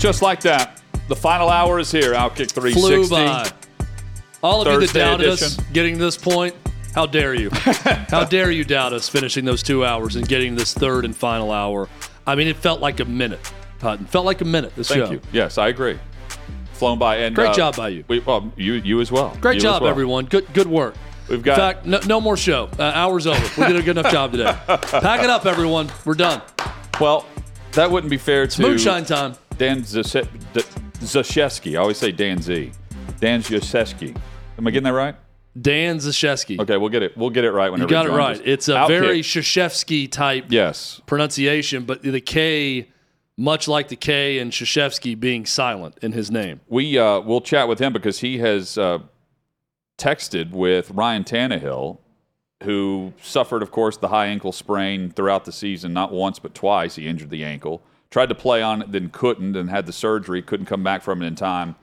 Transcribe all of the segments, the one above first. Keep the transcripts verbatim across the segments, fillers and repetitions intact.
Just like that, the final hour is here. Outkick three sixty. Flew by. All of Thursday you that doubted edition. Us getting to this point, how dare you? How dare you doubt us finishing those two hours and getting this third and final hour? I mean, it felt like a minute, Hutton. Felt like a minute, this Thank show. You. Yes, I agree. Flown by. And Great uh, job by you. We, well, you. You as well. Great you job, well. Everyone. Good good work. We've got. In fact, no, no more show. Uh, hour's over. We did a good enough job today. Pack it up, everyone. We're done. Well, that wouldn't be fair to. Moonshine time. Dan Zashevsky. I always say Dan Z. Dan Zashevsky. Am I getting that right? Dan Zashevsky. Okay, we'll get it. We'll get it right whenever you got it right. It's a very Krzyzewski type yes. pronunciation, but the K, much like the K in Krzyzewski, being silent in his name. We uh, we'll chat with him because he has uh, texted with Ryan Tannehill, who suffered, of course, the high ankle sprain throughout the season. Not once but twice, he injured the ankle. Tried to play on it, then couldn't, and had the surgery. Couldn't come back from it in time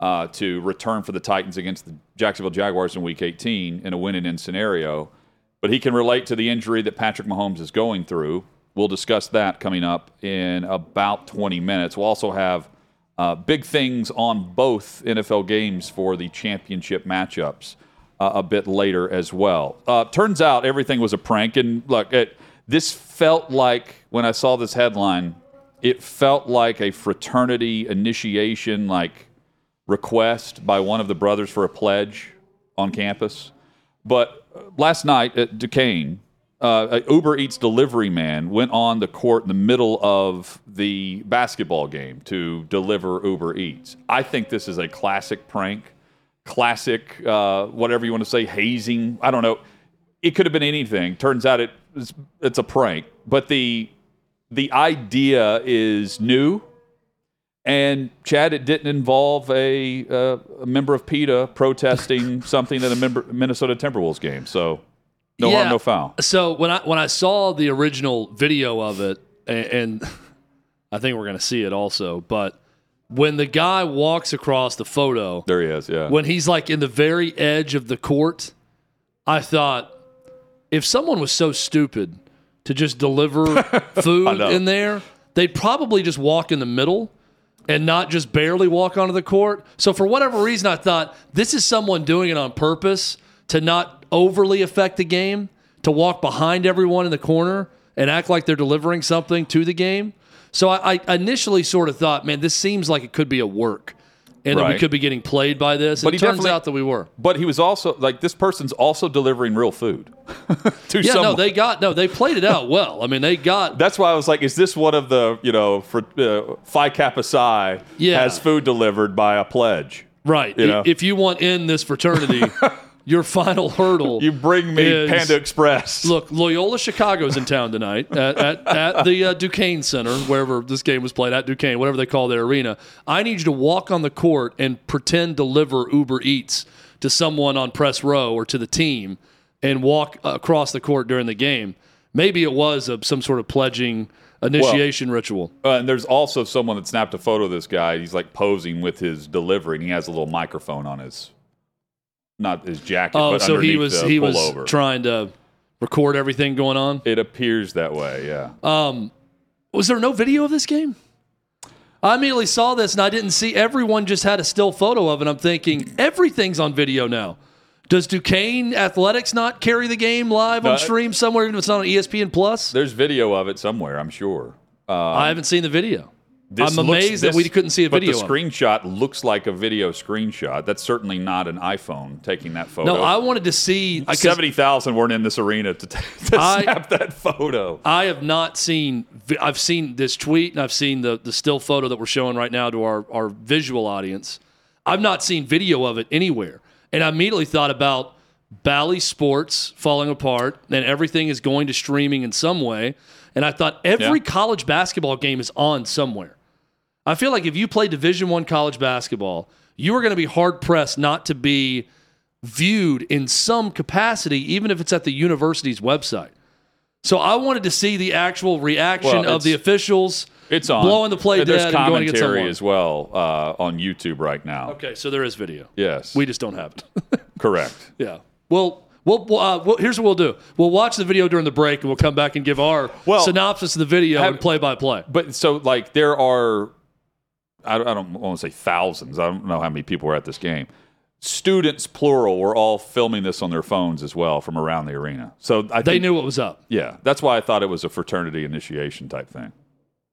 uh, to return for the Titans against the Jacksonville Jaguars in Week eighteen in a win-and-in scenario. But he can relate to the injury that Patrick Mahomes is going through. We'll discuss that coming up in about twenty minutes. We'll also have uh, big things on both N F L games for the championship matchups uh, a bit later as well. Uh, turns out everything was a prank. And look, it, this felt like, when I saw this headline, it felt like a fraternity initiation, like request by one of the brothers for a pledge on campus. But last night at Duquesne, uh, a Uber Eats delivery man went on the court in the middle of the basketball game to deliver Uber Eats. I think this is a classic prank, classic uh, whatever you want to say, hazing. I don't know. It could have been anything. Turns out it, it's, it's a prank. But the... The idea is new, and, Chad, it didn't involve a, uh, a member of PETA protesting something at a member, Minnesota Timberwolves game. So, no yeah. harm, no foul. So, when I when I saw the original video of it, and, and I think we're going to see it also, but when the guy walks across the photo. There he is, yeah. When he's, like, in the very edge of the court, I thought, if someone was so stupid to just deliver food in there, they'd probably just walk in the middle and not just barely walk onto the court. So for whatever reason, I thought, this is someone doing it on purpose to not overly affect the game, to walk behind everyone in the corner and act like they're delivering something to the game. So I, I initially sort of thought, man, this seems like it could be a work and right. that we could be getting played by this. But it turns out that we were. But he was also, like, this person's also delivering real food to yeah, someone. No, they got, no, they played it out well. I mean, they got. That's why I was like, is this one of the, you know, for, uh, Phi Kappa Psi yeah. has food delivered by a pledge? Right. You know? If you want in this fraternity, your final hurdle. You bring me is, Panda Express. Look, Loyola Chicago's in town tonight at, at, at the uh, Duquesne Center, wherever this game was played, at Duquesne, whatever they call their arena. I need you to walk on the court and pretend deliver Uber Eats to someone on press row or to the team and walk across the court during the game. Maybe it was a, some sort of pledging initiation well, ritual. Uh, and there's also someone that snapped a photo of this guy. He's like posing with his delivery, and he has a little microphone on his Not his jacket, oh, but so underneath he was, the he pullover. Was trying to record everything going on? It appears that way, yeah. Um, was there no video of this game? I immediately saw this, and I didn't see. Everyone just had a still photo of it. I'm thinking, everything's on video now. Does Duquesne Athletics not carry the game live no, on stream somewhere, even if it's not on E S P N Plus? There's video of it somewhere, I'm sure. Um, I haven't seen the video. This I'm amazed looks, that this, we couldn't see a video of it. But the screenshot looks like a video screenshot. That's certainly not an iPhone taking that photo. No, I wanted to see. seventy thousand weren't in this arena to, t- to I, snap that photo. I have not seen. I've seen this tweet, and I've seen the, the still photo that we're showing right now to our, our visual audience. I've not seen video of it anywhere. And I immediately thought about Bally Sports falling apart, and everything is going to streaming in some way. And I thought every yeah. college basketball game is on somewhere. I feel like if you play Division I college basketball, you are going to be hard-pressed not to be viewed in some capacity, even if it's at the university's website. So I wanted to see the actual reaction well, of the officials it's on. blowing the play There's dead and going to get someone. Commentary as well uh, on YouTube right now. Okay, so there is video. Yes. We just don't have it. Correct. Yeah. Well, we'll, uh, we'll here's what we'll do. We'll watch the video during the break, and we'll come back and give our well, synopsis of the video have, and play-by-play. But so, like, there are... I don't want to say thousands. I don't know how many people were at this game. Students, plural, were all filming this on their phones as well from around the arena. So I they think, knew what was up. Yeah, that's why I thought it was a fraternity initiation type thing,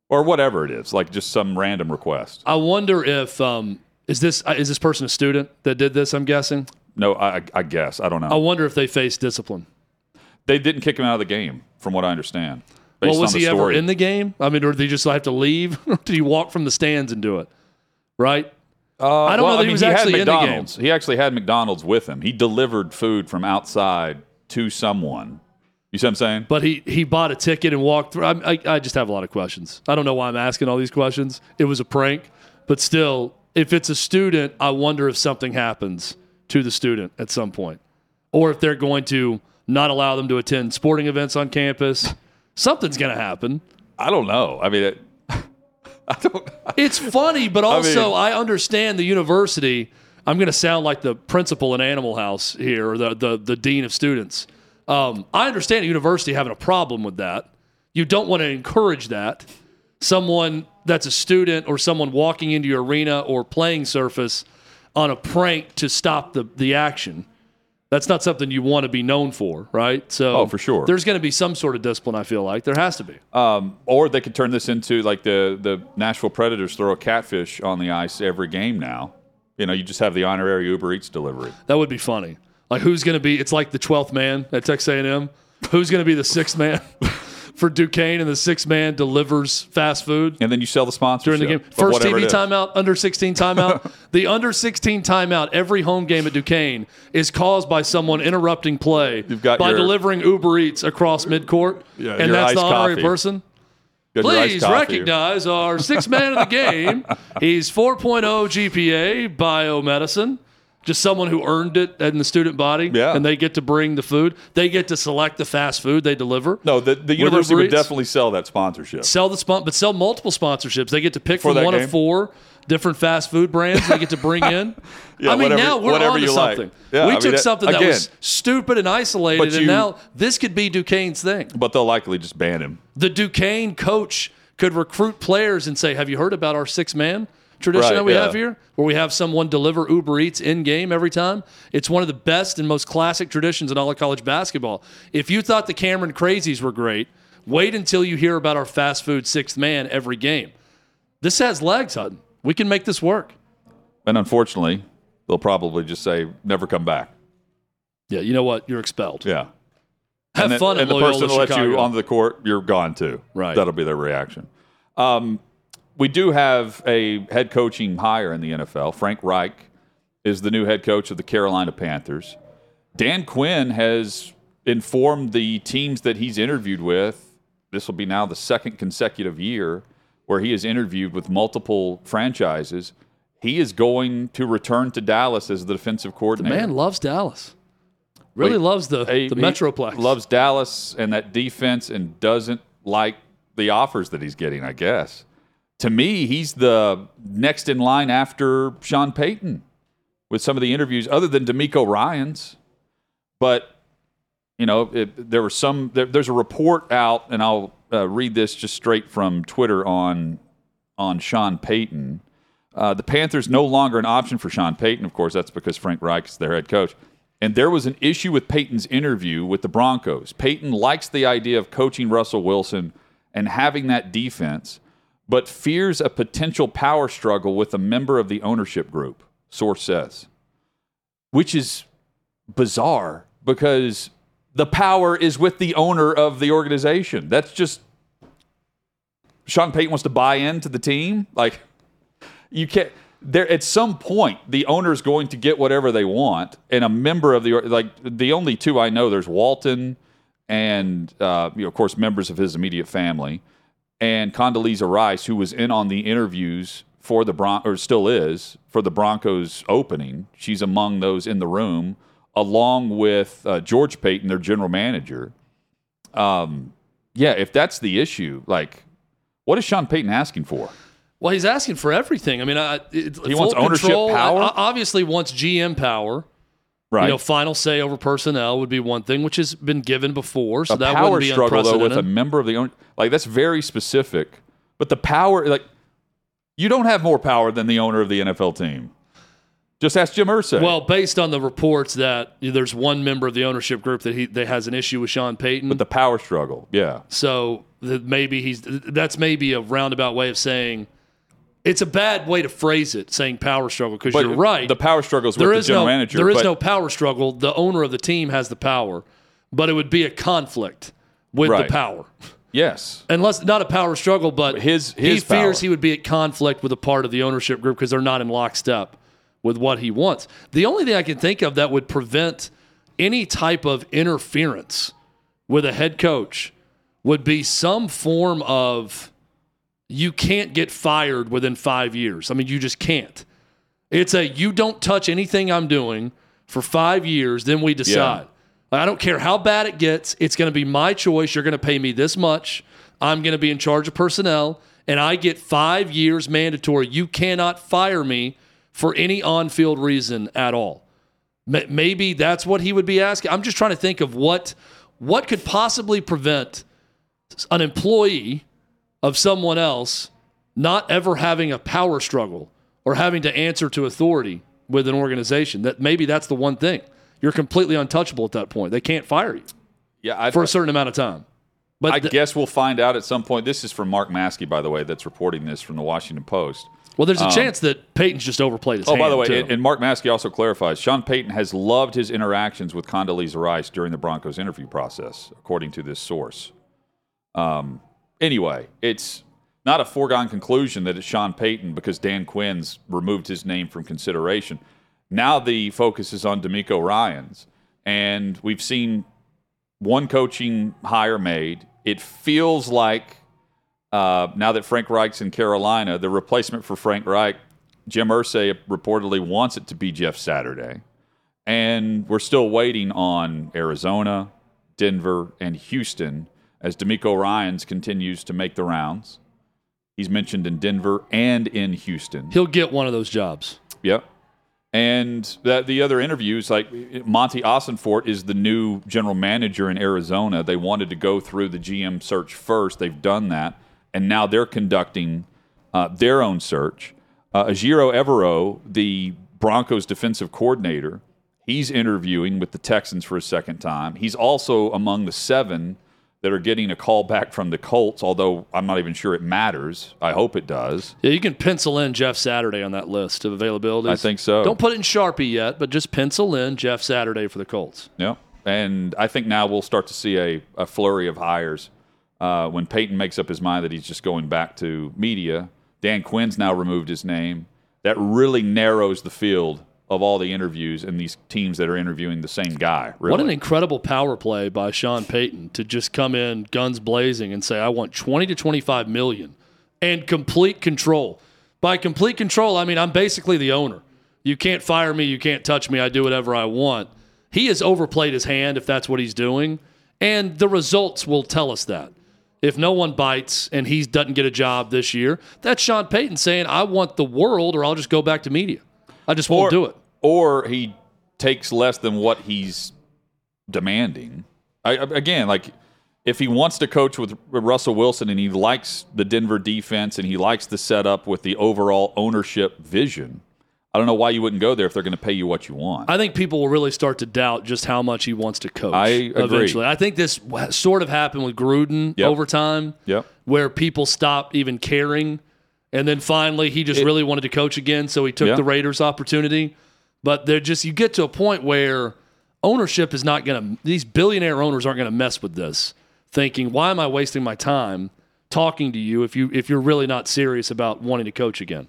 or whatever it is, like just some random request. I wonder if um, is this is this person a student that did this? I'm guessing. No, I, I guess I don't know. I wonder if they faced discipline. They didn't kick him out of the game, from what I understand. Well, was he ever in the game? I mean, or did he just have to leave? Did he walk from the stands and do it? Right? Uh, I don't well, know that I mean, he was he actually in the game. He actually had McDonald's with him. He delivered food from outside to someone. You see what I'm saying? But he, he bought a ticket and walked through. I, I, I just have a lot of questions. I don't know why I'm asking all these questions. It was a prank. But still, if it's a student, I wonder if something happens to the student at some point. Or if they're going to not allow them to attend sporting events on campus. Something's going to happen. I don't know. I mean, it, I don't. I, it's funny, but also I, mean, I understand the university. I'm going to sound like the principal in Animal House here, or the the, the dean of students. Um, I understand the university having a problem with that. You don't want to encourage that. Someone that's a student or someone walking into your arena or playing surface on a prank to stop the, the action. That's not something you want to be known for, right? So oh, for sure. There's going to be some sort of discipline, I feel like. There has to be. Um, or they could turn this into, like, the, the Nashville Predators throw a catfish on the ice every game now. You know, you just have the honorary Uber Eats delivery. That would be funny. Like, who's going to be – it's like the twelfth man at Texas A and M. Who's going to be the sixth man for Duquesne, and the sixth man delivers fast food? And then you sell the sponsorship. During the game. First T V timeout, under sixteen timeout. The under sixteen timeout every home game at Duquesne is caused by someone interrupting play by your, delivering Uber Eats across midcourt, yeah, and that's the honorary coffee. person. Please recognize our sixth man of the game. He's four point oh G P A, biomedicine. Just someone who earned it in the student body, yeah. and they get to bring the food. They get to select the fast food they deliver. No, the, the university would definitely sell that sponsorship. Sell the spon- but sell multiple sponsorships. They get to pick For from one game? of four different fast food brands they get to bring in. yeah, I mean, whatever, now we're on to something. Like. Yeah, we I took mean, that, something that again, was stupid and isolated, you, and now this could be Duquesne's thing. But they'll likely just ban him. The Duquesne coach could recruit players and say, have you heard about our sixth man tradition right, that we yeah. have here, where we have someone deliver Uber Eats in game every time? It's one of the best and most classic traditions in all of college basketball. If you thought the Cameron Crazies were great, wait until you hear about our fast food sixth man every game. This has legs, Hutton. We can make this work. And unfortunately, they'll probably just say, never come back. Yeah, you know what? You're expelled. Yeah. Have and fun then, at and Loyola Chicago. And the person that lets you onto the court, you're gone too. Right. That'll be their reaction. Um, We do have a head coaching hire in the N F L. Frank Reich is the new head coach of the Carolina Panthers. Dan Quinn has informed the teams that he's interviewed with, this will be now the second consecutive year where he has interviewed with multiple franchises, he is going to return to Dallas as the defensive coordinator. The man loves Dallas. Really Wait, loves the, a, the Metroplex. Loves Dallas and that defense, and doesn't like the offers that he's getting, I guess. To me, he's the next in line after Sean Payton with some of the interviews, other than DeMeco Ryans. But, you know, it, there were some, there, there's a report out, and I'll uh, read this just straight from Twitter on, on Sean Payton. Uh, the Panthers no longer an option for Sean Payton. Of course, that's because Frank Reich is their head coach. And there was an issue with Payton's interview with the Broncos. Payton likes the idea of coaching Russell Wilson and having that defense, but fears a potential power struggle with a member of the ownership group, source says. Which is bizarre, because the power is with the owner of the organization. That's just... Sean Payton wants to buy into the team? Like, you can't... there at some point the owner's going to get whatever they want, and a member of the like the only two I know, there's Walton and uh, you know, of course, members of his immediate family, and Condoleezza Rice, who was in on the interviews for the Bron- or still is for the Broncos opening. She's among those in the room, along with uh, George Payton, their general manager. Um, yeah, if that's the issue, like, what is Sean Payton asking for? Well, he's asking for everything. I mean, I, it, he wants ownership control, power. I, I obviously, wants G M power. Right. You know, final say over personnel would be one thing, which has been given before. So a that power wouldn't be struggle though with a member of the owner, like that's very specific. But the power, like, you don't have more power than the owner of the N F L team. Just ask Jim Irsay. Well, based on the reports that there's one member of the ownership group that he that has an issue with Sean Payton, but the power struggle, yeah. So that maybe he's that's maybe a roundabout way of saying it's a bad way to phrase it, saying power struggle, because you're right. The power struggle's with the general manager. There is no power struggle. The owner of the team has the power, but it would be a conflict with the power. Yes. Unless, not a power struggle, but his, his he fears power. He would be at conflict with a part of the ownership group because they're not in lockstep with what he wants. The only thing I can think of that would prevent any type of interference with a head coach would be some form of, you can't get fired within five years. I mean, you just can't. It's a, you don't touch anything I'm doing for five years, then we decide. Yeah. I don't care how bad it gets. It's going to be my choice. You're going to pay me this much. I'm going to be in charge of personnel, and I get five years mandatory. You cannot fire me for any on-field reason at all. Maybe that's what he would be asking. I'm just trying to think of what what could possibly prevent an employee of someone else not ever having a power struggle or having to answer to authority with an organization. That maybe that's the one thing. You're completely untouchable at that point. They can't fire you yeah, I, for a certain amount of time. But I th- guess we'll find out at some point. This is from Mark Maske, by the way, that's reporting this from the Washington Post. Well, there's a um, chance that Payton's just overplayed his oh, hand. Oh, by the way, and, and Mark Maske also clarifies, Sean Payton has loved his interactions with Condoleezza Rice during the Broncos interview process, according to this source. Um, anyway, it's not a foregone conclusion that it's Sean Payton because Dan Quinn's removed his name from consideration. Now the focus is on DeMeco Ryans, and we've seen one coaching hire made. It feels like uh, now that Frank Reich's in Carolina, the replacement for Frank Reich, Jim Irsay reportedly wants it to be Jeff Saturday, and we're still waiting on Arizona, Denver, and Houston as DeMeco Ryans continues to make the rounds. He's mentioned in Denver and in Houston. He'll get one of those jobs. Yep. And that the other interviews, like Monty Austinfort is the new general manager in Arizona. They wanted to go through the G M search first. They've done that, and now they're conducting uh, their own search. Uh, Ajiro Evero, the Broncos defensive coordinator, he's interviewing with the Texans for a second time. He's also among the seven that are getting a call back from the Colts, although I'm not even sure it matters. I hope it does. Yeah, you can pencil in Jeff Saturday on that list of availabilities. I think so. Don't put it in Sharpie yet, but just pencil in Jeff Saturday for the Colts. Yeah, and I think now we'll start to see a, a flurry of hires uh, when Payton makes up his mind that he's just going back to media. Dan Quinn's now removed his name. That really narrows the field of all the interviews and these teams that are interviewing the same guy. Really. What an incredible power play by Sean Payton to just come in guns blazing and say, I want twenty to twenty-five million and complete control. By complete control, I mean, I'm basically the owner. You can't fire me. You can't touch me. I do whatever I want. He has overplayed his hand if that's what he's doing. And the results will tell us that. If no one bites and he doesn't get a job this year, that's Sean Payton saying, I want the world or I'll just go back to media. I just won't or, do it. Or he takes less than what he's demanding. I, again, like if he wants to coach with Russell Wilson and he likes the Denver defense and he likes the setup with the overall ownership vision, I don't know why you wouldn't go there if they're going to pay you what you want. I think people will really start to doubt just how much he wants to coach. I agree. Eventually. I think this sort of happened with Gruden yep. over time yep. where people stopped even caring. And then finally, he just it, really wanted to coach again, so he took yeah. the Raiders' opportunity. But they're just, you get to a point where ownership is not going to, these billionaire owners aren't going to mess with this, thinking, why am I wasting my time talking to you if, you if you're really not serious about wanting to coach again?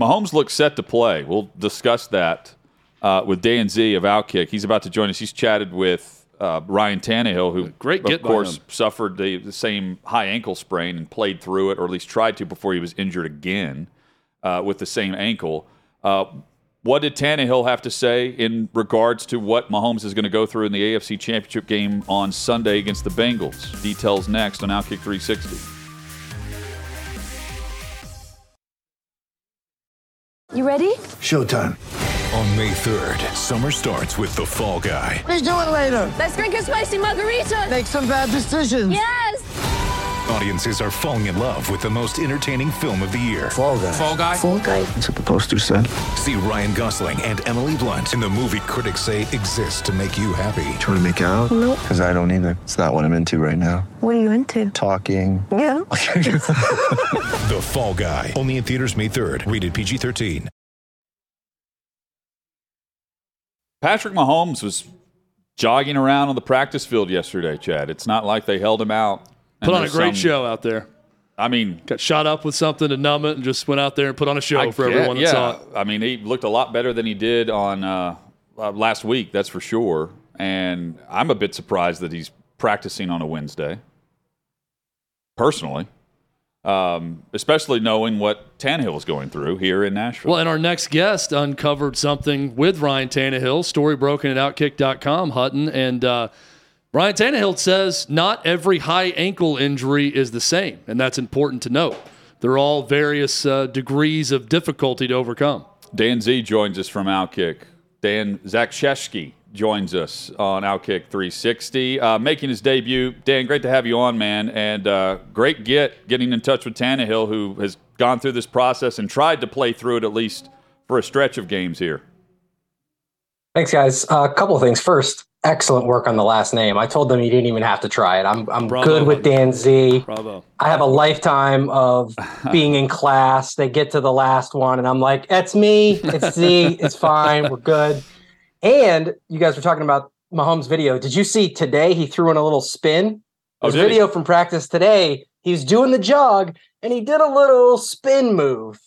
Mahomes looks set to play. We'll discuss that uh, with Dan Z of Outkick. He's about to join us. He's chatted with uh, Ryan Tannehill, who, Great get of course, him. suffered the, the same high ankle sprain and played through it, or at least tried to before he was injured again uh, with the same ankle. Uh, what did Tannehill have to say in regards to what Mahomes is going to go through in the A F C Championship game on Sunday against the Bengals? Details next on Outkick three sixty. You ready? Showtime. On May third, summer starts with The Fall Guy. What are you doing later? Let's drink a spicy margarita. Make some bad decisions. Yes. Audiences are falling in love with the most entertaining film of the year. Fall Guy. Fall Guy. Fall Guy. That's what the poster said. See Ryan Gosling and Emily Blunt in the movie critics say exists to make you happy. Trying to make it out? Nope. Because I don't either. It's not what I'm into right now. What are you into? Talking. Yeah. The Fall Guy. Only in theaters May third. Rated P G thirteen. Patrick Mahomes was jogging around on the practice field yesterday, Chad. It's not like they held him out. Put on a great some, show out there. I mean, got shot up with something to numb it and just went out there and put on a show I for get, everyone that yeah. saw it. I mean, he looked a lot better than he did on uh, uh, last week, that's for sure. And I'm a bit surprised that he's practicing on a Wednesday, personally, um, especially knowing what Tannehill is going through here in Nashville. Well, and our next guest uncovered something with Ryan Tannehill, story broken at outkick dot com, Hutton, and uh, Ryan Tannehill says not every high ankle injury is the same, and that's important to note. They're all various uh, degrees of difficulty to overcome. Dan Z joins us from Outkick. Dan Zashevsky joins us on Outkick three sixty, uh, making his debut. Dan, great to have you on, man, and uh, great get getting in touch with Tannehill, who has gone through this process and tried to play through it at least for a stretch of games here. Thanks, guys. Uh, a couple of things. First, excellent work on the last name. I told them you didn't even have to try it. I'm I'm Bravo. Good with Dan Z. Bravo. I have a lifetime of being in class. They get to the last one, and I'm like, it's me. It's Z. It's fine. We're good. And you guys were talking about Mahomes' video. Did you see today he threw in a little spin? His oh, video from practice today, he was doing the jog, and he did a little spin move,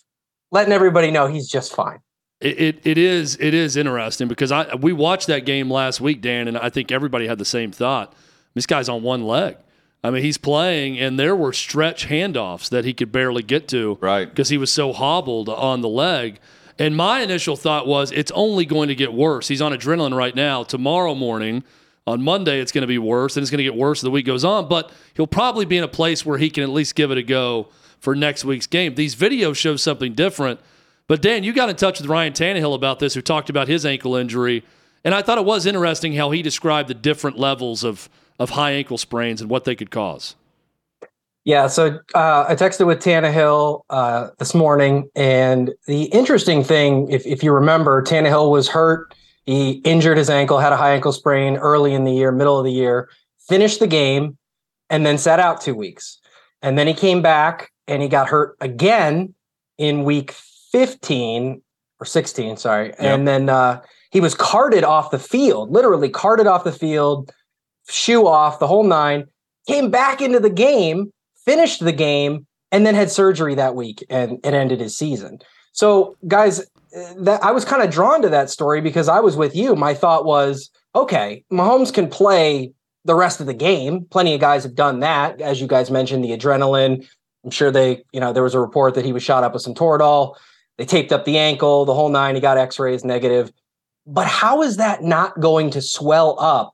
letting everybody know he's just fine. It, it it is it is interesting because I we watched that game last week, Dan, and I think everybody had the same thought. This guy's on one leg. I mean, he's playing, and there were stretch handoffs that he could barely get to, right? Because he was so hobbled on the leg. And my initial thought was, it's only going to get worse. He's on adrenaline right now. Tomorrow morning, on Monday, it's going to be worse, and it's going to get worse as the week goes on. But he'll probably be in a place where he can at least give it a go for next week's game. These videos show something different. But, Dan, you got in touch with Ryan Tannehill about this, who talked about his ankle injury. And I thought it was interesting how he described the different levels of, of high ankle sprains and what they could cause. Yeah, so uh, I texted with Tannehill uh, this morning. And the interesting thing, if, if you remember, Tannehill was hurt. He injured his ankle, had a high ankle sprain early in the year, middle of the year, finished the game, and then sat out two weeks. And then he came back, and he got hurt again in week three. fifteen or sixteen, sorry. Yep. And then uh, he was carted off the field, literally carted off the field, shoe off, the whole nine, came back into the game, finished the game, and then had surgery that week, and it ended his season. So, guys, that I was kind of drawn to that story because I was with you. My thought was, okay, Mahomes can play the rest of the game. Plenty of guys have done that. As you guys mentioned, the adrenaline. I'm sure they, you know, there was a report that he was shot up with some Toradol. They taped up the ankle, the whole nine. He got x-rays, negative. But how is that not going to swell up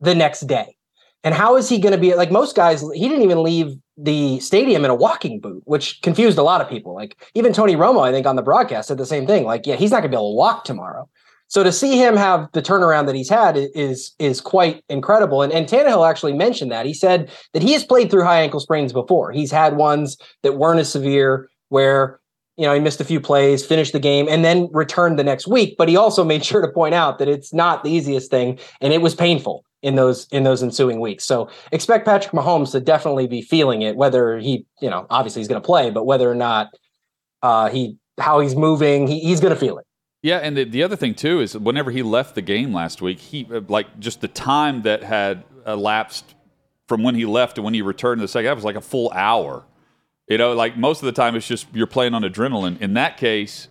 the next day? And how is he going to be, like most guys, he didn't even leave the stadium in a walking boot, which confused a lot of people. Like even Tony Romo, I think on the broadcast said the same thing. Like, yeah, he's not going to be able to walk tomorrow. So to see him have the turnaround that he's had is is quite incredible. And, and Tannehill actually mentioned that. He said that he has played through high ankle sprains before. He's had ones that weren't as severe where, you know, he missed a few plays, finished the game, and then returned the next week. But he also made sure to point out that it's not the easiest thing, and it was painful in those in those ensuing weeks. So expect Patrick Mahomes to definitely be feeling it, whether he, you know, obviously he's going to play, but whether or not uh, he how he's moving, he, he's going to feel it. Yeah, and the, the other thing, too, is whenever he left the game last week, he like just the time that had elapsed from when he left to when he returned to the second half was like a full hour. You know, like most of the time, it's just you're playing on adrenaline. In that case,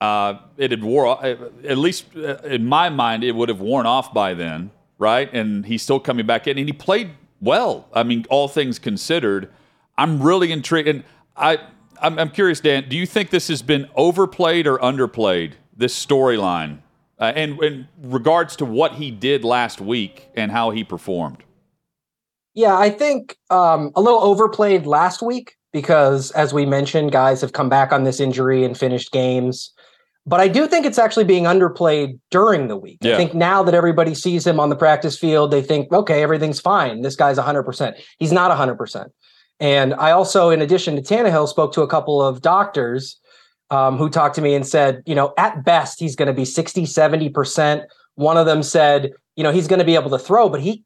uh, it had wore off, at least in my mind, it would have worn off by then, right? And he's still coming back in, and he played well. I mean, all things considered, I'm really intrigued. And I, I'm, I'm curious, Dan, do you think this has been overplayed or underplayed, this storyline, uh, and in regards to what he did last week and how he performed? Yeah, I think um, a little overplayed last week, because as we mentioned, guys have come back on this injury and finished games. But I do think it's actually being underplayed during the week. Yeah. I think now that everybody sees him on the practice field, they think, okay, everything's fine. This guy's one hundred percent. He's not one hundred percent. And I also, in addition to Tannehill, spoke to a couple of doctors um, who talked to me and said, you know, at best, he's going to be sixty, seventy percent. One of them said, you know, he's going to be able to throw, but he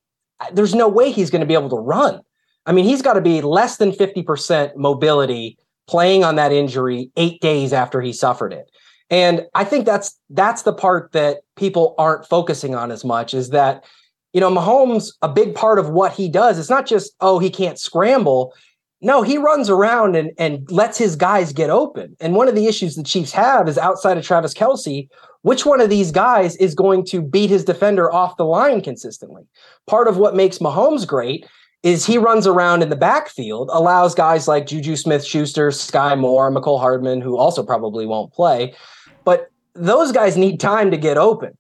there's no way he's going to be able to run. I mean, he's got to be less than fifty percent mobility playing on that injury eight days after he suffered it. And I think that's that's the part that people aren't focusing on as much, is that, you know, Mahomes, a big part of what he does, it's not just, oh, he can't scramble. No, he runs around and, and lets his guys get open. And one of the issues the Chiefs have is, outside of Travis Kelce, which one of these guys is going to beat his defender off the line consistently? Part of what makes Mahomes great is he runs around in the backfield, allows guys like Juju Smith-Schuster, Sky Moore, Mecole Hardman, who also probably won't play. But those guys need time to get open,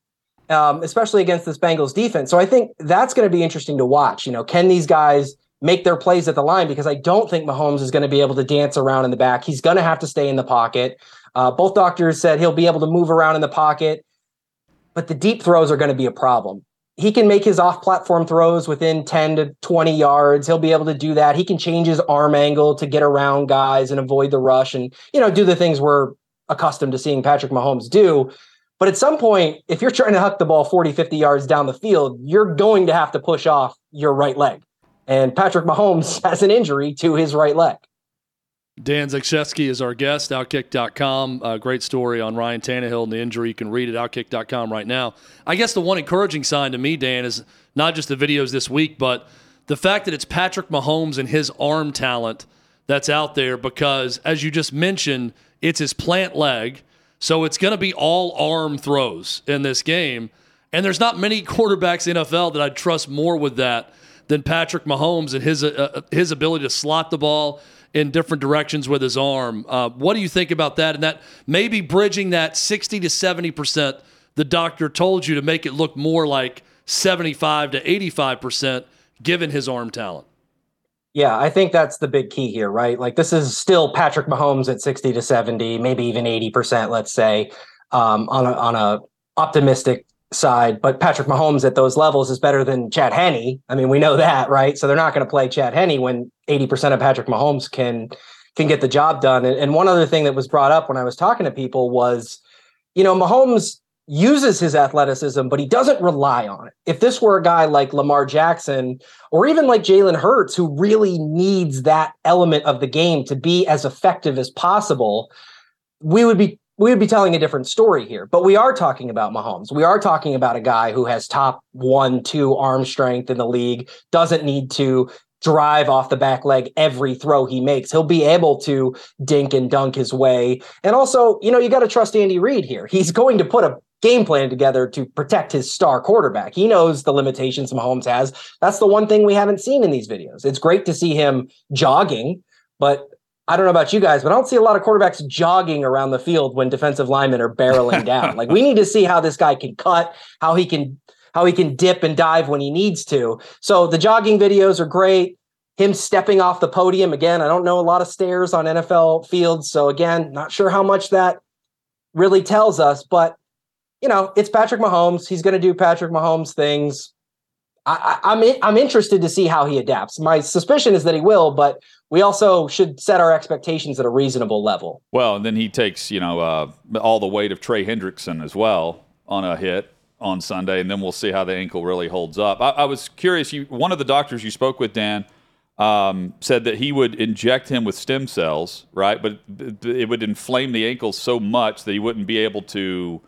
um, especially against this Bengals defense. So I think that's going to be interesting to watch. You know, can these guys make their plays at the line? Because I don't think Mahomes is going to be able to dance around in the back. He's going to have to stay in the pocket. Uh, both doctors said he'll be able to move around in the pocket, but the deep throws are going to be a problem. He can make his off-platform throws within ten to twenty yards. He'll be able to do that. He can change his arm angle to get around guys and avoid the rush and, you know, do the things we're accustomed to seeing Patrick Mahomes do. But at some point, if you're trying to huck the ball forty, fifty yards down the field, you're going to have to push off your right leg. And Patrick Mahomes has an injury to his right leg. Dan Zashevsky is our guest, Outkick dot com. Uh, great story on Ryan Tannehill and the injury. You can read it, Outkick dot com right now. I guess the one encouraging sign to me, Dan, is not just the videos this week, but the fact that it's Patrick Mahomes and his arm talent that's out there, because, as you just mentioned, it's his plant leg, so it's going to be all arm throws in this game. And there's not many quarterbacks in the N F L that I'd trust more with that than Patrick Mahomes and his uh, his ability to slot the ball in different directions with his arm. Uh, what do you think about that? And that maybe bridging that sixty to seventy percent the doctor told you to make it look more like seventy-five to eighty-five percent given his arm talent. Yeah, I think that's the big key here, right? Like, this is still Patrick Mahomes at sixty to seventy, maybe even eighty percent, let's say, um, on a, on a optimistic side. But Patrick Mahomes at those levels is better than Chad Henne. I mean, we know that, right? So they're not going to play Chad Henne when eighty percent of Patrick Mahomes can can get the job done. And, and one other thing that was brought up when I was talking to people was, you know, Mahomes uses his athleticism, but he doesn't rely on it. If this were a guy like Lamar Jackson or even like Jalen Hurts, who really needs that element of the game to be as effective as possible, we would be we would be telling a different story here. But we are talking about Mahomes. We are talking about a guy who has top one, two arm strength in the league, doesn't need to drive off the back leg every throw he makes. He'll be able to dink and dunk his way. And also, you know, you got to trust Andy Reid here. He's going to put a game plan together to protect his star quarterback. He knows the limitations Mahomes has. That's the one thing we haven't seen in these videos. It's great to see him jogging, but I don't know about you guys, but I don't see a lot of quarterbacks jogging around the field when defensive linemen are barreling down. Like, we need to see how this guy can cut, how he can how he can dip and dive when he needs to. So the jogging videos are great. Him stepping off the podium, again, I don't know a lot of stairs on N F L fields, so again, not sure how much that really tells us, but you know, it's Patrick Mahomes. He's going to do Patrick Mahomes things. I, I, I'm in, I'm interested to see how he adapts. My suspicion is that he will, but we also should set our expectations at a reasonable level. Well, and then he takes, you know, uh, all the weight of Trey Hendrickson as well on a hit on Sunday, and then we'll see how the ankle really holds up. I, I was curious. You, one of the doctors you spoke with, Dan, um, said that he would inject him with stem cells, right? But it would inflame the ankle so much that he wouldn't be able to.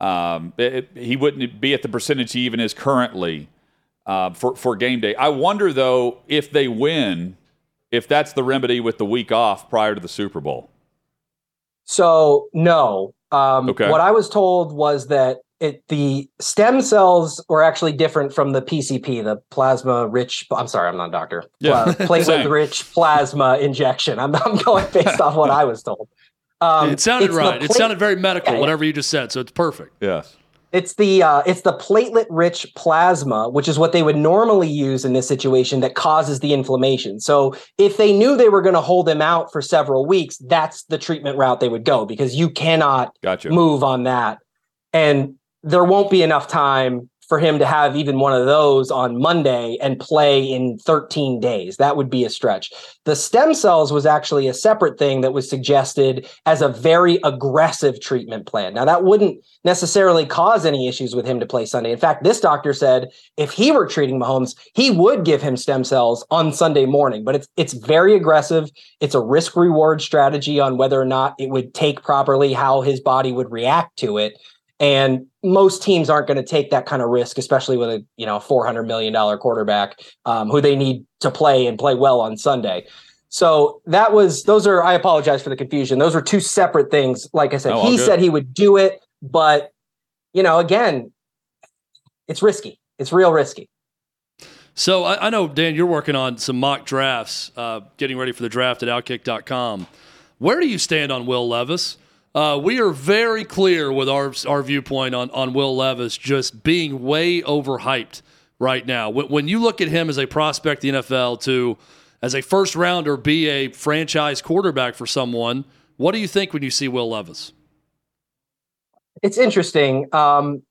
Um, it, it, he wouldn't be at the percentage he even is currently. Uh, for, for game day. I wonder, though, if they win, if that's the remedy with the week off prior to the Super Bowl? So, no. Um, okay. What I was told was that it, the stem cells were actually different from the P C P, the plasma-rich... I'm sorry, I'm not a doctor. Yeah. Platelet-rich plasma injection. I'm, I'm going based off what I was told. Um, it sounded right. Pla- it sounded very medical, yeah, whatever you just said, so it's perfect. Yes. It's the uh, it's the platelet-rich plasma, which is what they would normally use in this situation, that causes the inflammation. So if they knew they were going to hold him out for several weeks, that's the treatment route they would go, because you cannot gotcha. move on that. And there won't be enough time for him to have even one of those on Monday and play in thirteen days. That would be a stretch. The stem cells was actually a separate thing that was suggested as a very aggressive treatment plan. Now, that wouldn't necessarily cause any issues with him to play Sunday. In fact, this doctor said if he were treating Mahomes, he would give him stem cells on Sunday morning. But it's it's very aggressive. It's a risk-reward strategy on whether or not it would take properly, how his body would react to it. And most teams aren't going to take that kind of risk, especially with a you know four hundred million dollars quarterback um, who they need to play and play well on Sunday. So that was those are I apologize for the confusion. Those were two separate things. Like I said, oh, he said he would do it. But, you know, again, it's risky. It's real risky. So I, I know, Dan, you're working on some mock drafts, uh, getting ready for the draft at outkick dot com. Where do you stand on Will Levis? Uh, we are very clear with our our viewpoint on, on Will Levis just being way overhyped right now. When, when you look at him as a prospect in the N F L to, as a first-rounder, be a franchise quarterback for someone, what do you think when you see Will Levis? It's interesting. Um,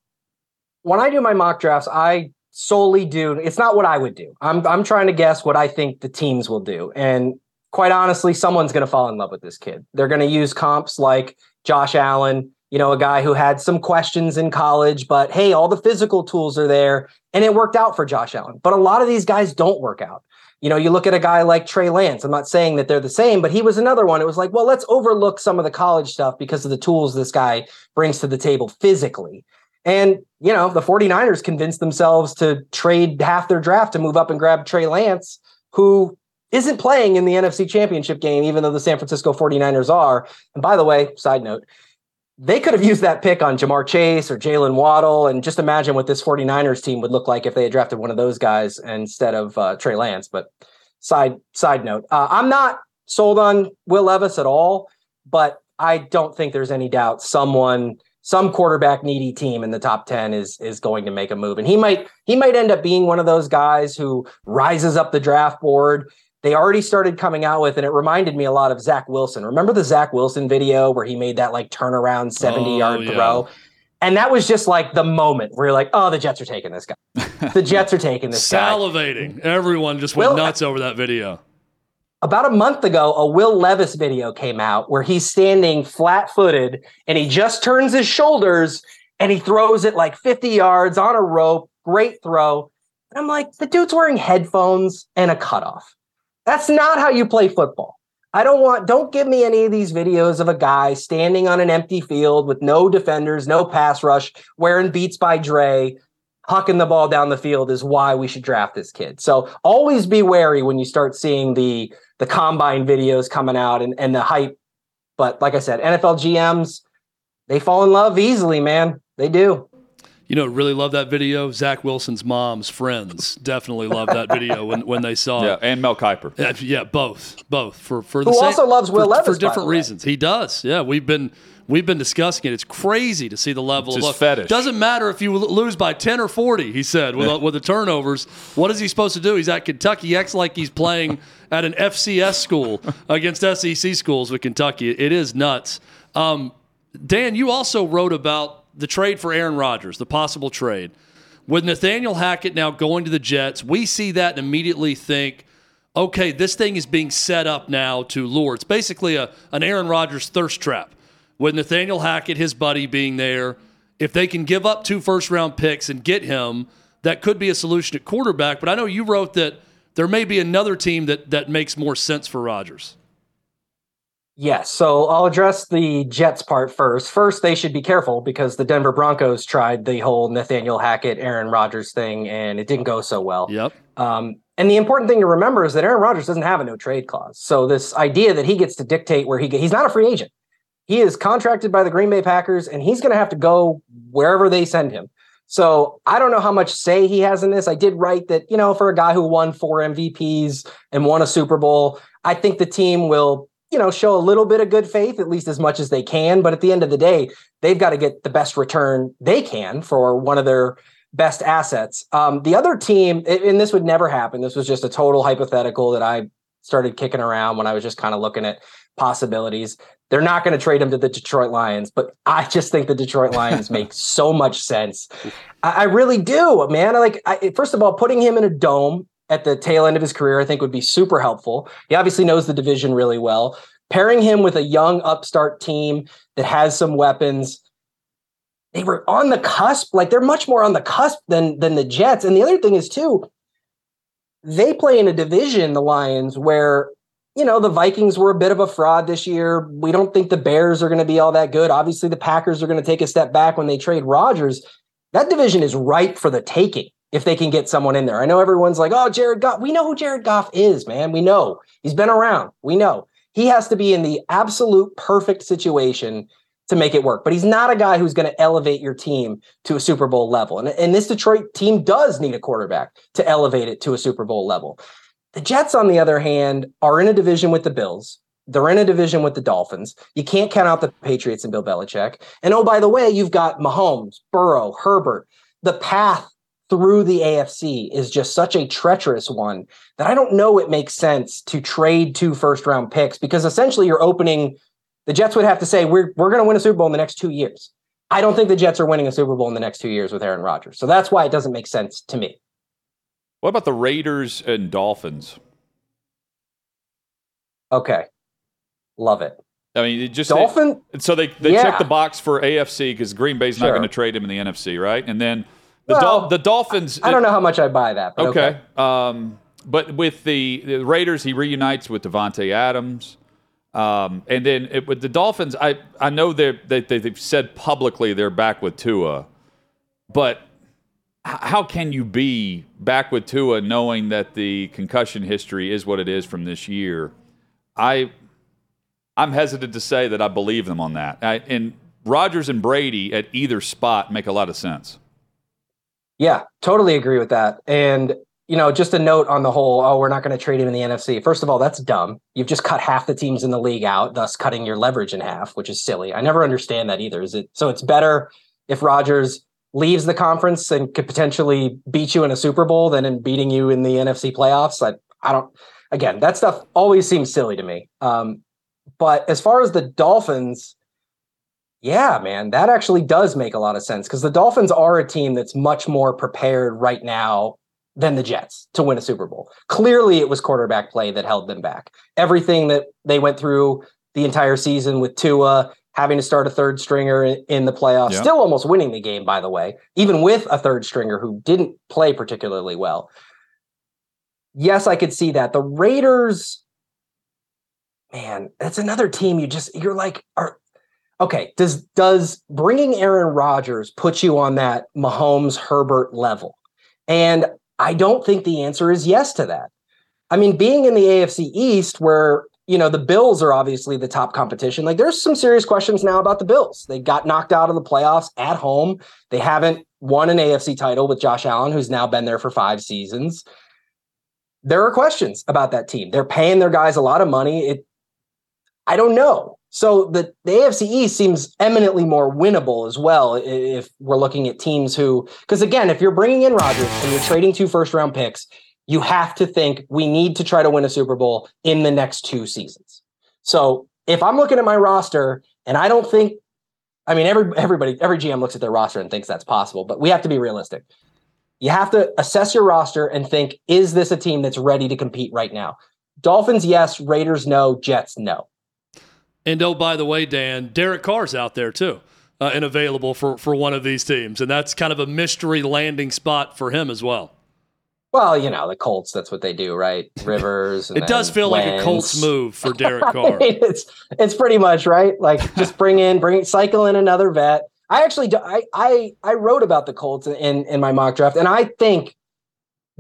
when I do my mock drafts, I solely do – it's not what I would do. I'm I'm trying to guess what I think the teams will do. And quite honestly, someone's going to fall in love with this kid. They're going to use comps like – Josh Allen, you know, a guy who had some questions in college, but hey, all the physical tools are there, and it worked out for Josh Allen. But a lot of these guys don't work out. You know, you look at a guy like Trey Lance. I'm not saying that they're the same, but he was another one. It was like, well, let's overlook some of the college stuff because of the tools this guy brings to the table physically. And, you know, the 49ers convinced themselves to trade half their draft to move up and grab Trey Lance, who isn't playing in the N F C Championship game, even though the San Francisco 49ers are. And by the way, side note, they could have used that pick on Ja'Marr Chase or Jaylen Waddle, and just imagine what this 49ers team would look like if they had drafted one of those guys instead of uh, Trey Lance. But side side note, uh, I'm not sold on Will Levis at all, but I don't think there's any doubt someone, some quarterback needy team in the top ten is is going to make a move. And he might he might end up being one of those guys who rises up the draft board. They already started coming out with, and it reminded me a lot of Zach Wilson. Remember the Zach Wilson video where he made that like turnaround seventy-yard oh, yeah. throw? And that was just like the moment where you're like, oh, the Jets are taking this guy. The Jets are taking this guy. Salivating. Everyone just went Will, nuts over that video. About a month ago, a Will Levis video came out where he's standing flat-footed, and he just turns his shoulders, and he throws it like fifty yards on a rope. Great throw. And I'm like, the dude's wearing headphones and a cutoff. That's not how you play football. I don't want, don't give me any of these videos of a guy standing on an empty field with no defenders, no pass rush, wearing Beats by Dre, hucking the ball down the field is why we should draft this kid. So always be wary when you start seeing the, the combine videos coming out and, and the hype. But like I said, N F L G Ms, they fall in love easily, man. They do. You know, really love that video. Zach Wilson's mom's friends definitely loved that video when, when they saw yeah, it. Yeah, and Mel Kiper. Yeah, yeah, both, both for for the who same, also loves Will for, Levis for different reasons. He does. Yeah, we've been we've been discussing it. It's crazy to see the level it's of fetish. Doesn't matter if you lose by ten or forty. He said with yeah. with the turnovers. What is he supposed to do? He's at Kentucky. He acts like he's playing at an F C S school against S E C schools with Kentucky. It is nuts. Um, Dan, you also wrote about the trade for Aaron Rodgers, the possible trade. With Nathaniel Hackett now going to the Jets, we see that and immediately think, okay, this thing is being set up now to lure. It's basically a, an Aaron Rodgers thirst trap. With Nathaniel Hackett, his buddy, being there, if they can give up two first-round picks and get him, that could be a solution at quarterback. But I know you wrote that there may be another team that, that makes more sense for Rodgers. Yes, so I'll address the Jets part first. First, they should be careful because the Denver Broncos tried the whole Nathaniel Hackett, Aaron Rodgers thing, and it didn't go so well. Yep. Um, And the important thing to remember is that Aaron Rodgers doesn't have a no-trade clause. So this idea that he gets to dictate where he gets, he's not a free agent. He is contracted by the Green Bay Packers, and he's going to have to go wherever they send him. So I don't know how much say he has in this. I did write that, you know, for a guy who won four M V Ps and won a Super Bowl, I think the team will, you know, show a little bit of good faith, at least as much as they can. But at the end of the day, they've got to get the best return they can for one of their best assets. Um, the other team, and this would never happen. This was just a total hypothetical that I started kicking around when I was just kind of looking at possibilities. They're not going to trade him to the Detroit Lions, but I just think the Detroit Lions make so much sense. I, I really do, man. I like, I, first of all, putting him in a dome at the tail end of his career, I think would be super helpful. He obviously knows the division really well. Pairing him with a young upstart team that has some weapons. They were on the cusp, like they're much more on the cusp than than the Jets. And the other thing is, too, they play in a division, the Lions, where, you know, the Vikings were a bit of a fraud this year. We don't think the Bears are going to be all that good. Obviously, the Packers are going to take a step back when they trade Rodgers. That division is ripe for the taking if they can get someone in there. I know everyone's like, oh, Jared Goff. We know who Jared Goff is, man. We know. He's been around. We know. He has to be in the absolute perfect situation to make it work. But he's not a guy who's going to elevate your team to a Super Bowl level. And, and this Detroit team does need a quarterback to elevate it to a Super Bowl level. The Jets, on the other hand, are in a division with the Bills. They're in a division with the Dolphins. You can't count out the Patriots and Bill Belichick. And oh, by the way, you've got Mahomes, Burrow, Herbert. The path through the A F C is just such a treacherous one that I don't know it makes sense to trade two first round picks, because essentially you're opening. The Jets would have to say, we're, we're going to win a Super Bowl in the next two years. I don't think the Jets are winning a Super Bowl in the next two years with Aaron Rodgers. So that's why it doesn't make sense to me. What about the Raiders and Dolphins? Okay. Love it. I mean, it just Dolphin? They, so they, they yeah. check the box for A F C because Green Bay's sure. not going to trade him in the N F C, right? And then the, well, Dol- the Dolphins... I, I don't know how much I buy that. But okay. okay. Um, but with the, the Raiders, he reunites with Devontae Adams. Um, and then it, with the Dolphins, I, I know they, they, they've said publicly they're back with Tua, but h- how can you be back with Tua knowing that the concussion history is what it is from this year? I, I'm hesitant to say that I believe them on that. I, and Rodgers and Brady at either spot make a lot of sense. Yeah, totally agree with that. And you know, just a note on the whole, oh, we're not going to trade him in the N F C. First of all, that's dumb. You've just cut half the teams in the league out, thus cutting your leverage in half, which is silly. I never understand that either. Is it so it's better if Rodgers leaves the conference and could potentially beat you in a Super Bowl than in beating you in the N F C playoffs? I, I don't, again, that stuff always seems silly to me. Um, but as far as the Dolphins, yeah, man, that actually does make a lot of sense, because the Dolphins are a team that's much more prepared right now than the Jets to win a Super Bowl. Clearly, it was quarterback play that held them back. Everything that they went through the entire season with Tua having to start a third stringer in the playoffs, yeah. still almost winning the game, by the way, even with a third stringer who didn't play particularly well. Yes, I could see that. The Raiders, man, that's another team you just, you're like, are, okay, does does bringing Aaron Rodgers put you on that Mahomes-Herbert level? And I don't think the answer is yes to that. I mean, being in the A F C East where, you know, the Bills are obviously the top competition, like there's some serious questions now about the Bills. They got knocked out of the playoffs at home. They haven't won an A F C title with Josh Allen, who's now been there for five seasons. There are questions about that team. They're paying their guys a lot of money. It, I don't know. So the, the A F C East seems eminently more winnable as well if we're looking at teams who, because again, if you're bringing in Rodgers and you're trading two first round picks, you have to think we need to try to win a Super Bowl in the next two seasons. So if I'm looking at my roster and I don't think, I mean, every everybody, every G M looks at their roster and thinks that's possible, but we have to be realistic. You have to assess your roster and think, is this a team that's ready to compete right now? Dolphins, yes. Raiders, no. Jets, no. And oh, by the way, Dan, Derek Carr's out there too, uh, and available for, for one of these teams. And that's kind of a mystery landing spot for him as well. Well, you know, the Colts, that's what they do, right? Rivers. And it does feel Wentz. Like a Colts move for Derek Carr. I mean, it's it's pretty much, right? Like just bring in, bring cycle in another vet. I actually, do, I, I I wrote about the Colts in, in my mock draft, and I think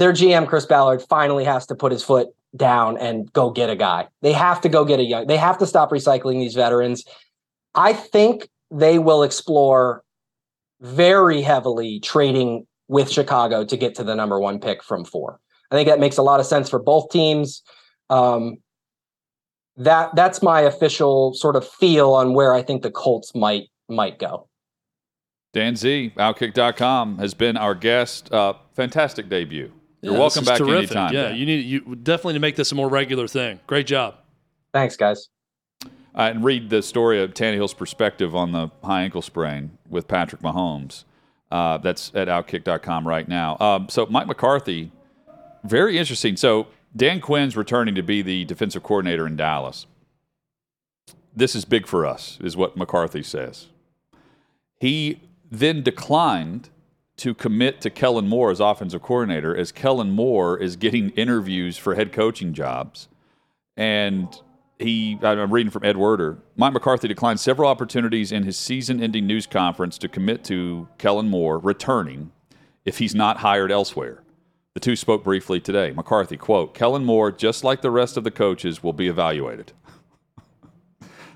their G M, Chris Ballard, finally has to put his foot down and go get a guy. They have to go get a young, they have to stop recycling these veterans. I think they will explore very heavily trading with Chicago to get to the number one pick from four. I think that makes a lot of sense for both teams. Um, that that's my official sort of feel on where I think the Colts might might go. Dan Z, Outkick dot com, has been our guest. Uh, fantastic debut. You're yeah, welcome back terrific. Anytime. Yeah, Dan. you need you definitely to make this a more regular thing. Great job. Thanks, guys. Uh, and read the story of Tannehill's perspective on the high ankle sprain with Patrick Mahomes. Uh, that's at Outkick dot com right now. Um, so Mike McCarthy, very interesting. So Dan Quinn's returning to be the defensive coordinator in Dallas. This is big for us, is what McCarthy says. He then declined to commit to Kellen Moore as offensive coordinator, as Kellen Moore is getting interviews for head coaching jobs. And he, I'm reading from Ed Werder, Mike McCarthy declined several opportunities in his season-ending news conference to commit to Kellen Moore returning if he's not hired elsewhere. The two spoke briefly today. McCarthy, quote, Kellen Moore, just like the rest of the coaches, will be evaluated.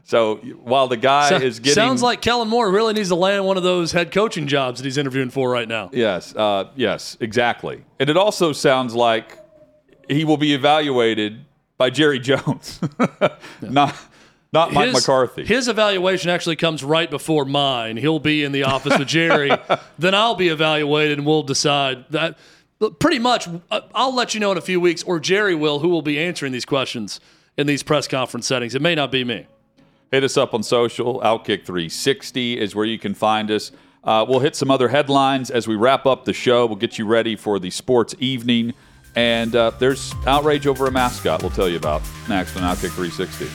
So while the guy so, is getting... Sounds like Kellen Moore really needs to land one of those head coaching jobs that he's interviewing for right now. Yes, uh, yes, exactly. And it also sounds like he will be evaluated by Jerry Jones, not... Not Mike his, McCarthy. His evaluation actually comes right before mine. He'll be in the office with Jerry. Then I'll be evaluated and we'll decide that. Pretty much, I'll let you know in a few weeks, or Jerry will, who will be answering these questions in these press conference settings. It may not be me. Hit us up on social. Outkick three sixty is where you can find us. Uh, we'll hit some other headlines as we wrap up the show. We'll get you ready for the sports evening. And uh, there's outrage over a mascot we'll tell you about next on Outkick three sixty.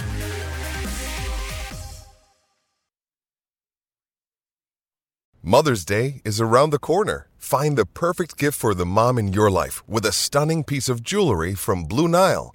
Mother's Day is around the corner. Find the perfect gift for the mom in your life with a stunning piece of jewelry from Blue Nile.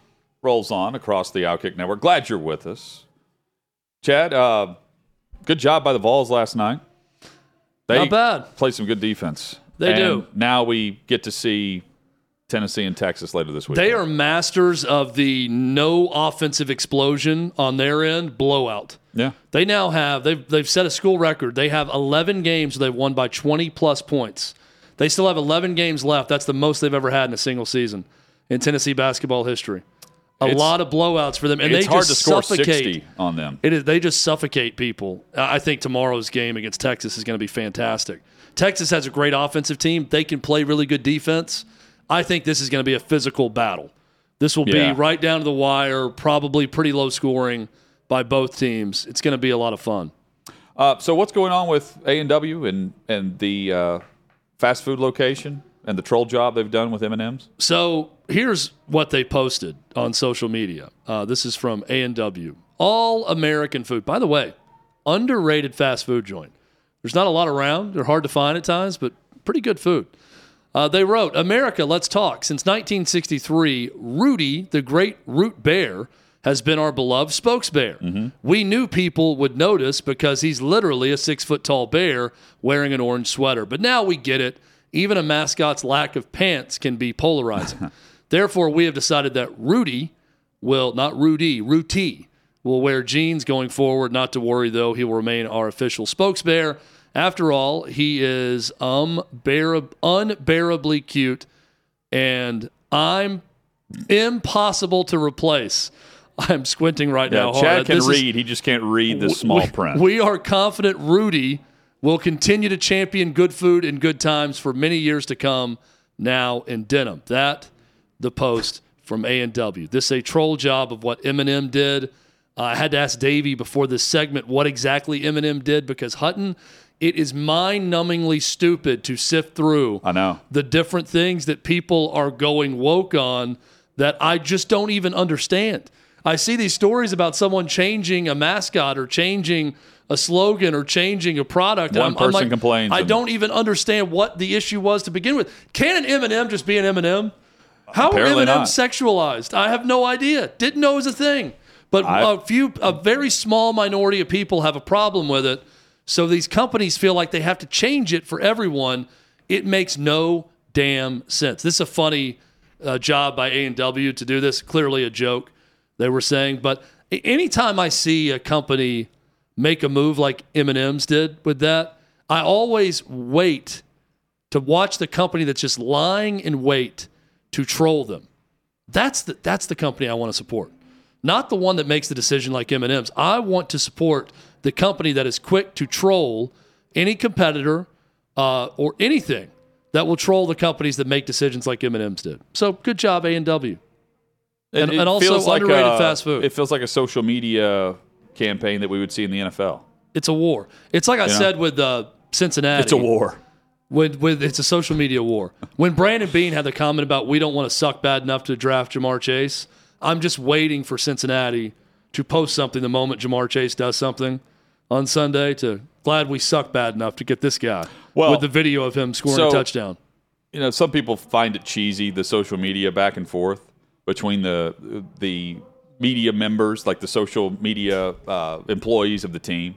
rolls on across the Outkick Network. Glad you're with us. Chad, uh, good job by the Vols last night. They Not bad. Play some good defense. They and do. Now we get to see Tennessee and Texas later this week. They are masters of the no offensive explosion on their end blowout. Yeah. They now have, they've, they've set a school record. They have eleven games they've won by twenty plus points. They still have eleven games left. That's the most they've ever had in a single season in Tennessee basketball history. A it's, lot of blowouts for them. And it's they just hard to score suffocate. sixty on them. It is, they just suffocate people. I think tomorrow's game against Texas is going to be fantastic. Texas has a great offensive team. They can play really good defense. I think this is going to be a physical battle. This will yeah. be right down to the wire, probably pretty low scoring by both teams. It's going to be a lot of fun. Uh, so what's going on with A and W and, and the uh, fast food location? And the troll job they've done with M and M's? So here's what they posted on social media. Uh, this is from A and W. All American food. By the way, underrated fast food joint. There's not a lot around. They're hard to find at times, but pretty good food. Uh, they wrote, America, let's talk. Since nineteen sixty-three, Rudy, the great root bear, has been our beloved spokesbear. Mm-hmm. We knew people would notice because he's literally a six-foot-tall bear wearing an orange sweater. But now we get it. Even a mascot's lack of pants can be polarizing. Therefore, we have decided that Rudy will, not Rudy, Ruti, will wear jeans going forward. Not to worry, though. He will remain our official spokesbear. After all, he is um, bear- unbearably cute, and I'm impossible to replace. I'm squinting right yeah, now. Chad hard. can this read. Is, he just can't read the small we, print. We are confident Rudy will continue to champion good food and good times for many years to come now in Denham. That, the post from A and W. This is a troll job of what Eminem did. Uh, I had to ask Davey before this segment what exactly Eminem did because, Hutton, it is mind-numbingly stupid to sift through I know. the different things that people are going woke on that I just don't even understand. I see these stories about someone changing a mascot or changing a slogan or changing a product. One I'm, person I'm like, complains. I don't even understand what the issue was to begin with. Can an M and M just be an M and M? How Apparently are M and M's not. Sexualized? I have no idea. Didn't know it was a thing. But I, a few, a very small minority of people have a problem with it. So these companies feel like they have to change it for everyone. It makes no damn sense. This is a funny uh, job by A and W to do this. Clearly a joke, they were saying. But anytime I see a company make a move like M and M's did with that, I always wait to watch the company that's just lying in wait to troll them. That's the, that's the company I want to support. Not the one that makes the decision like M and M's. I want to support the company that is quick to troll any competitor uh, or anything that will troll the companies that make decisions like M and M's did. So good job, A and W. And, and, and also like underrated a, fast food. It feels like a social media campaign that we would see in the N F L. It's a war. It's like I you said know? with uh, Cincinnati. It's a war. With, with It's a social media war. When Brandon Beane had the comment about we don't want to suck bad enough to draft Ja'Marr Chase, I'm just waiting for Cincinnati to post something the moment Ja'Marr Chase does something on Sunday to glad we suck bad enough to get this guy well, with the video of him scoring so, a touchdown. You know, some people find it cheesy, the social media back and forth between the the media members, like the social media uh, employees of the team.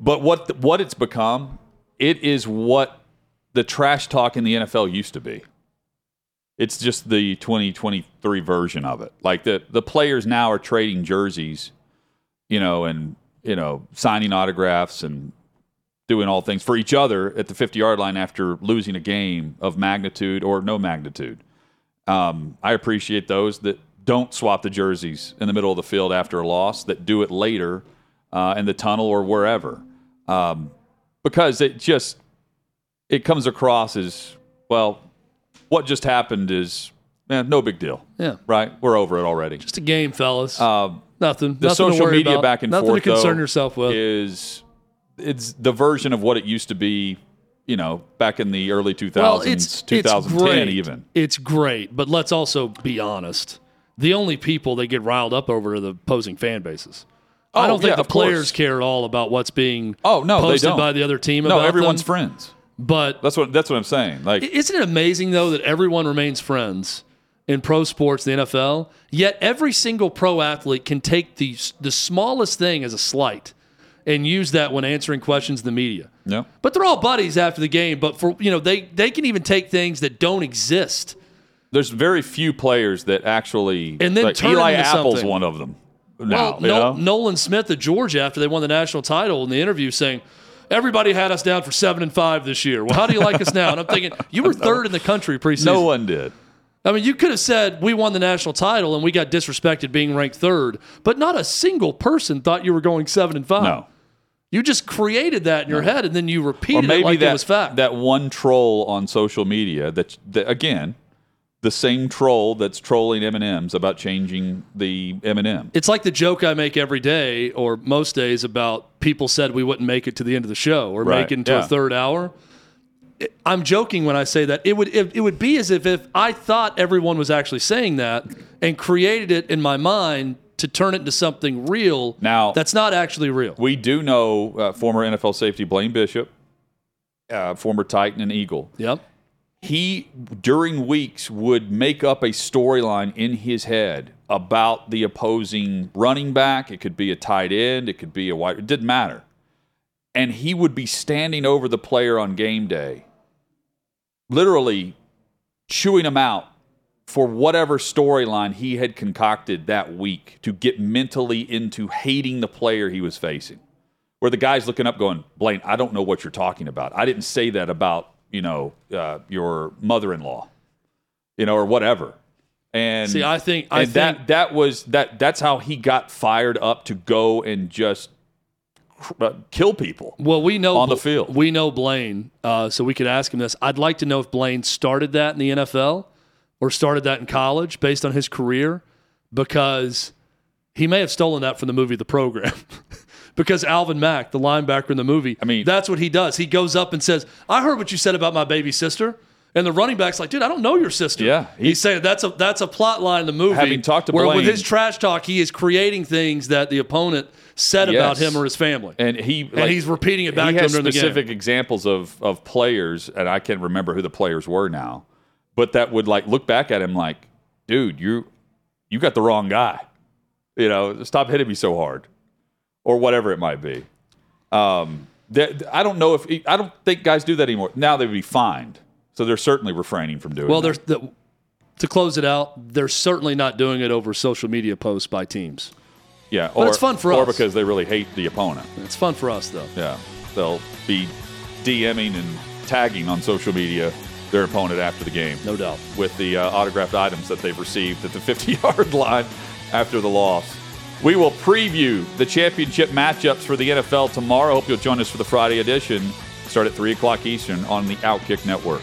But what the, what it's become, it is what the trash talk in the N F L used to be. It's just the twenty twenty-three version of it. Like the, the players now are trading jerseys, you know, and you know, signing autographs and doing all things for each other at the fifty-yard line after losing a game of magnitude or no magnitude. Um, I appreciate those that don't swap the jerseys in the middle of the field after a loss, that do it later uh, in the tunnel or wherever, um, because it just it comes across as well. What just happened is, man, no big deal. Yeah. Right? We're over it already. Just a game, fellas. Um, nothing. The nothing social media about. back and nothing forth, Nothing to concern though, yourself with. Is, it's the version of what it used to be, you know, back in the early two thousands, well, it's, twenty ten it's even. It's great, but let's also be honest. The only people that get riled up over are the opposing fan bases. Oh, I don't yeah, think the players course. care at all about what's being oh, no, posted they don't. by the other team. No, about everyone's them. friends. But that's what that's what I'm saying. Like, isn't it amazing though that everyone remains friends in pro sports, the N F L? Yet every single pro athlete can take the the smallest thing as a slight and use that when answering questions in the media. Yeah. But they're all buddies after the game. But for you know they they can even take things that don't exist. There's very few players that actually. And then like, Eli Apple's something. one of them. Now, well, you know? Nolan Smith of Georgia after they won the national title in the interview saying, everybody had us down for seven and five this year. Well, how do you like us now? And I'm thinking, you were third in the country preseason. No one did. I mean, you could have said we won the national title and we got disrespected being ranked third, but not a single person thought you were going seven and five. No. You just created that in your no. head and then you repeated or maybe it like that, it was fact. That one troll on social media that, that again, the same troll that's trolling M and M's about changing the M and M. It's like the joke I make every day or most days about people said we wouldn't make it to the end of the show or right. make it into yeah. a third hour. I'm joking when I say that. It would it, it would be as if, if I thought everyone was actually saying that and created it in my mind to turn it into something real now, that's not actually real. We do know uh, former N F L safety Blaine Bishop, uh, former Titan and Eagle. Yep. He, during weeks, would make up a storyline in his head about the opposing running back. It could be a tight end. It could be a wide. It didn't matter. And he would be standing over the player on game day, literally chewing him out for whatever storyline he had concocted that week to get mentally into hating the player he was facing. Where the guy's looking up going, Blaine, I don't know what you're talking about. I didn't say that about you know, uh, your mother-in-law, you know, or whatever. And see, I think, I and think that, that was that that's how he got fired up to go and just kill people. Well, we know on the field, we know Blaine. Uh, so we could ask him this. I'd like to know if Blaine started that in the N F L or started that in college based on his career, because he may have stolen that from the movie, The Program. Because Alvin Mack, the linebacker in the movie, I mean, that's what he does. He goes up and says, I heard what you said about my baby sister. And the running back's like, dude, I don't know your system. Yeah, he, he's saying that's a that's a plot line in the movie. Having talked to where Blaine, with his trash talk, he is creating things that the opponent said yes. about him or his family, and he and like, he's repeating it back to him during the game. He has specific examples of of players, and I can't remember who the players were now, but that would like look back at him like, dude, you you got the wrong guy. You know, stop hitting me so hard, or whatever it might be. Um, that I don't know if I don't think guys do that anymore. Now they'd be fined. So they're certainly refraining from doing it. Well, they're, the, to close it out, they're certainly not doing it over social media posts by teams. Yeah, or, but it's fun for or us. Or because they really hate the opponent. It's fun for us, though. Yeah, they'll be DMing and tagging on social media their opponent after the game. No doubt. With the uh, autographed items that they've received at the fifty-yard line after the loss. We will preview the championship matchups for the N F L tomorrow. Hope you'll join us for the Friday edition. Start at three o'clock Eastern on the Outkick Network.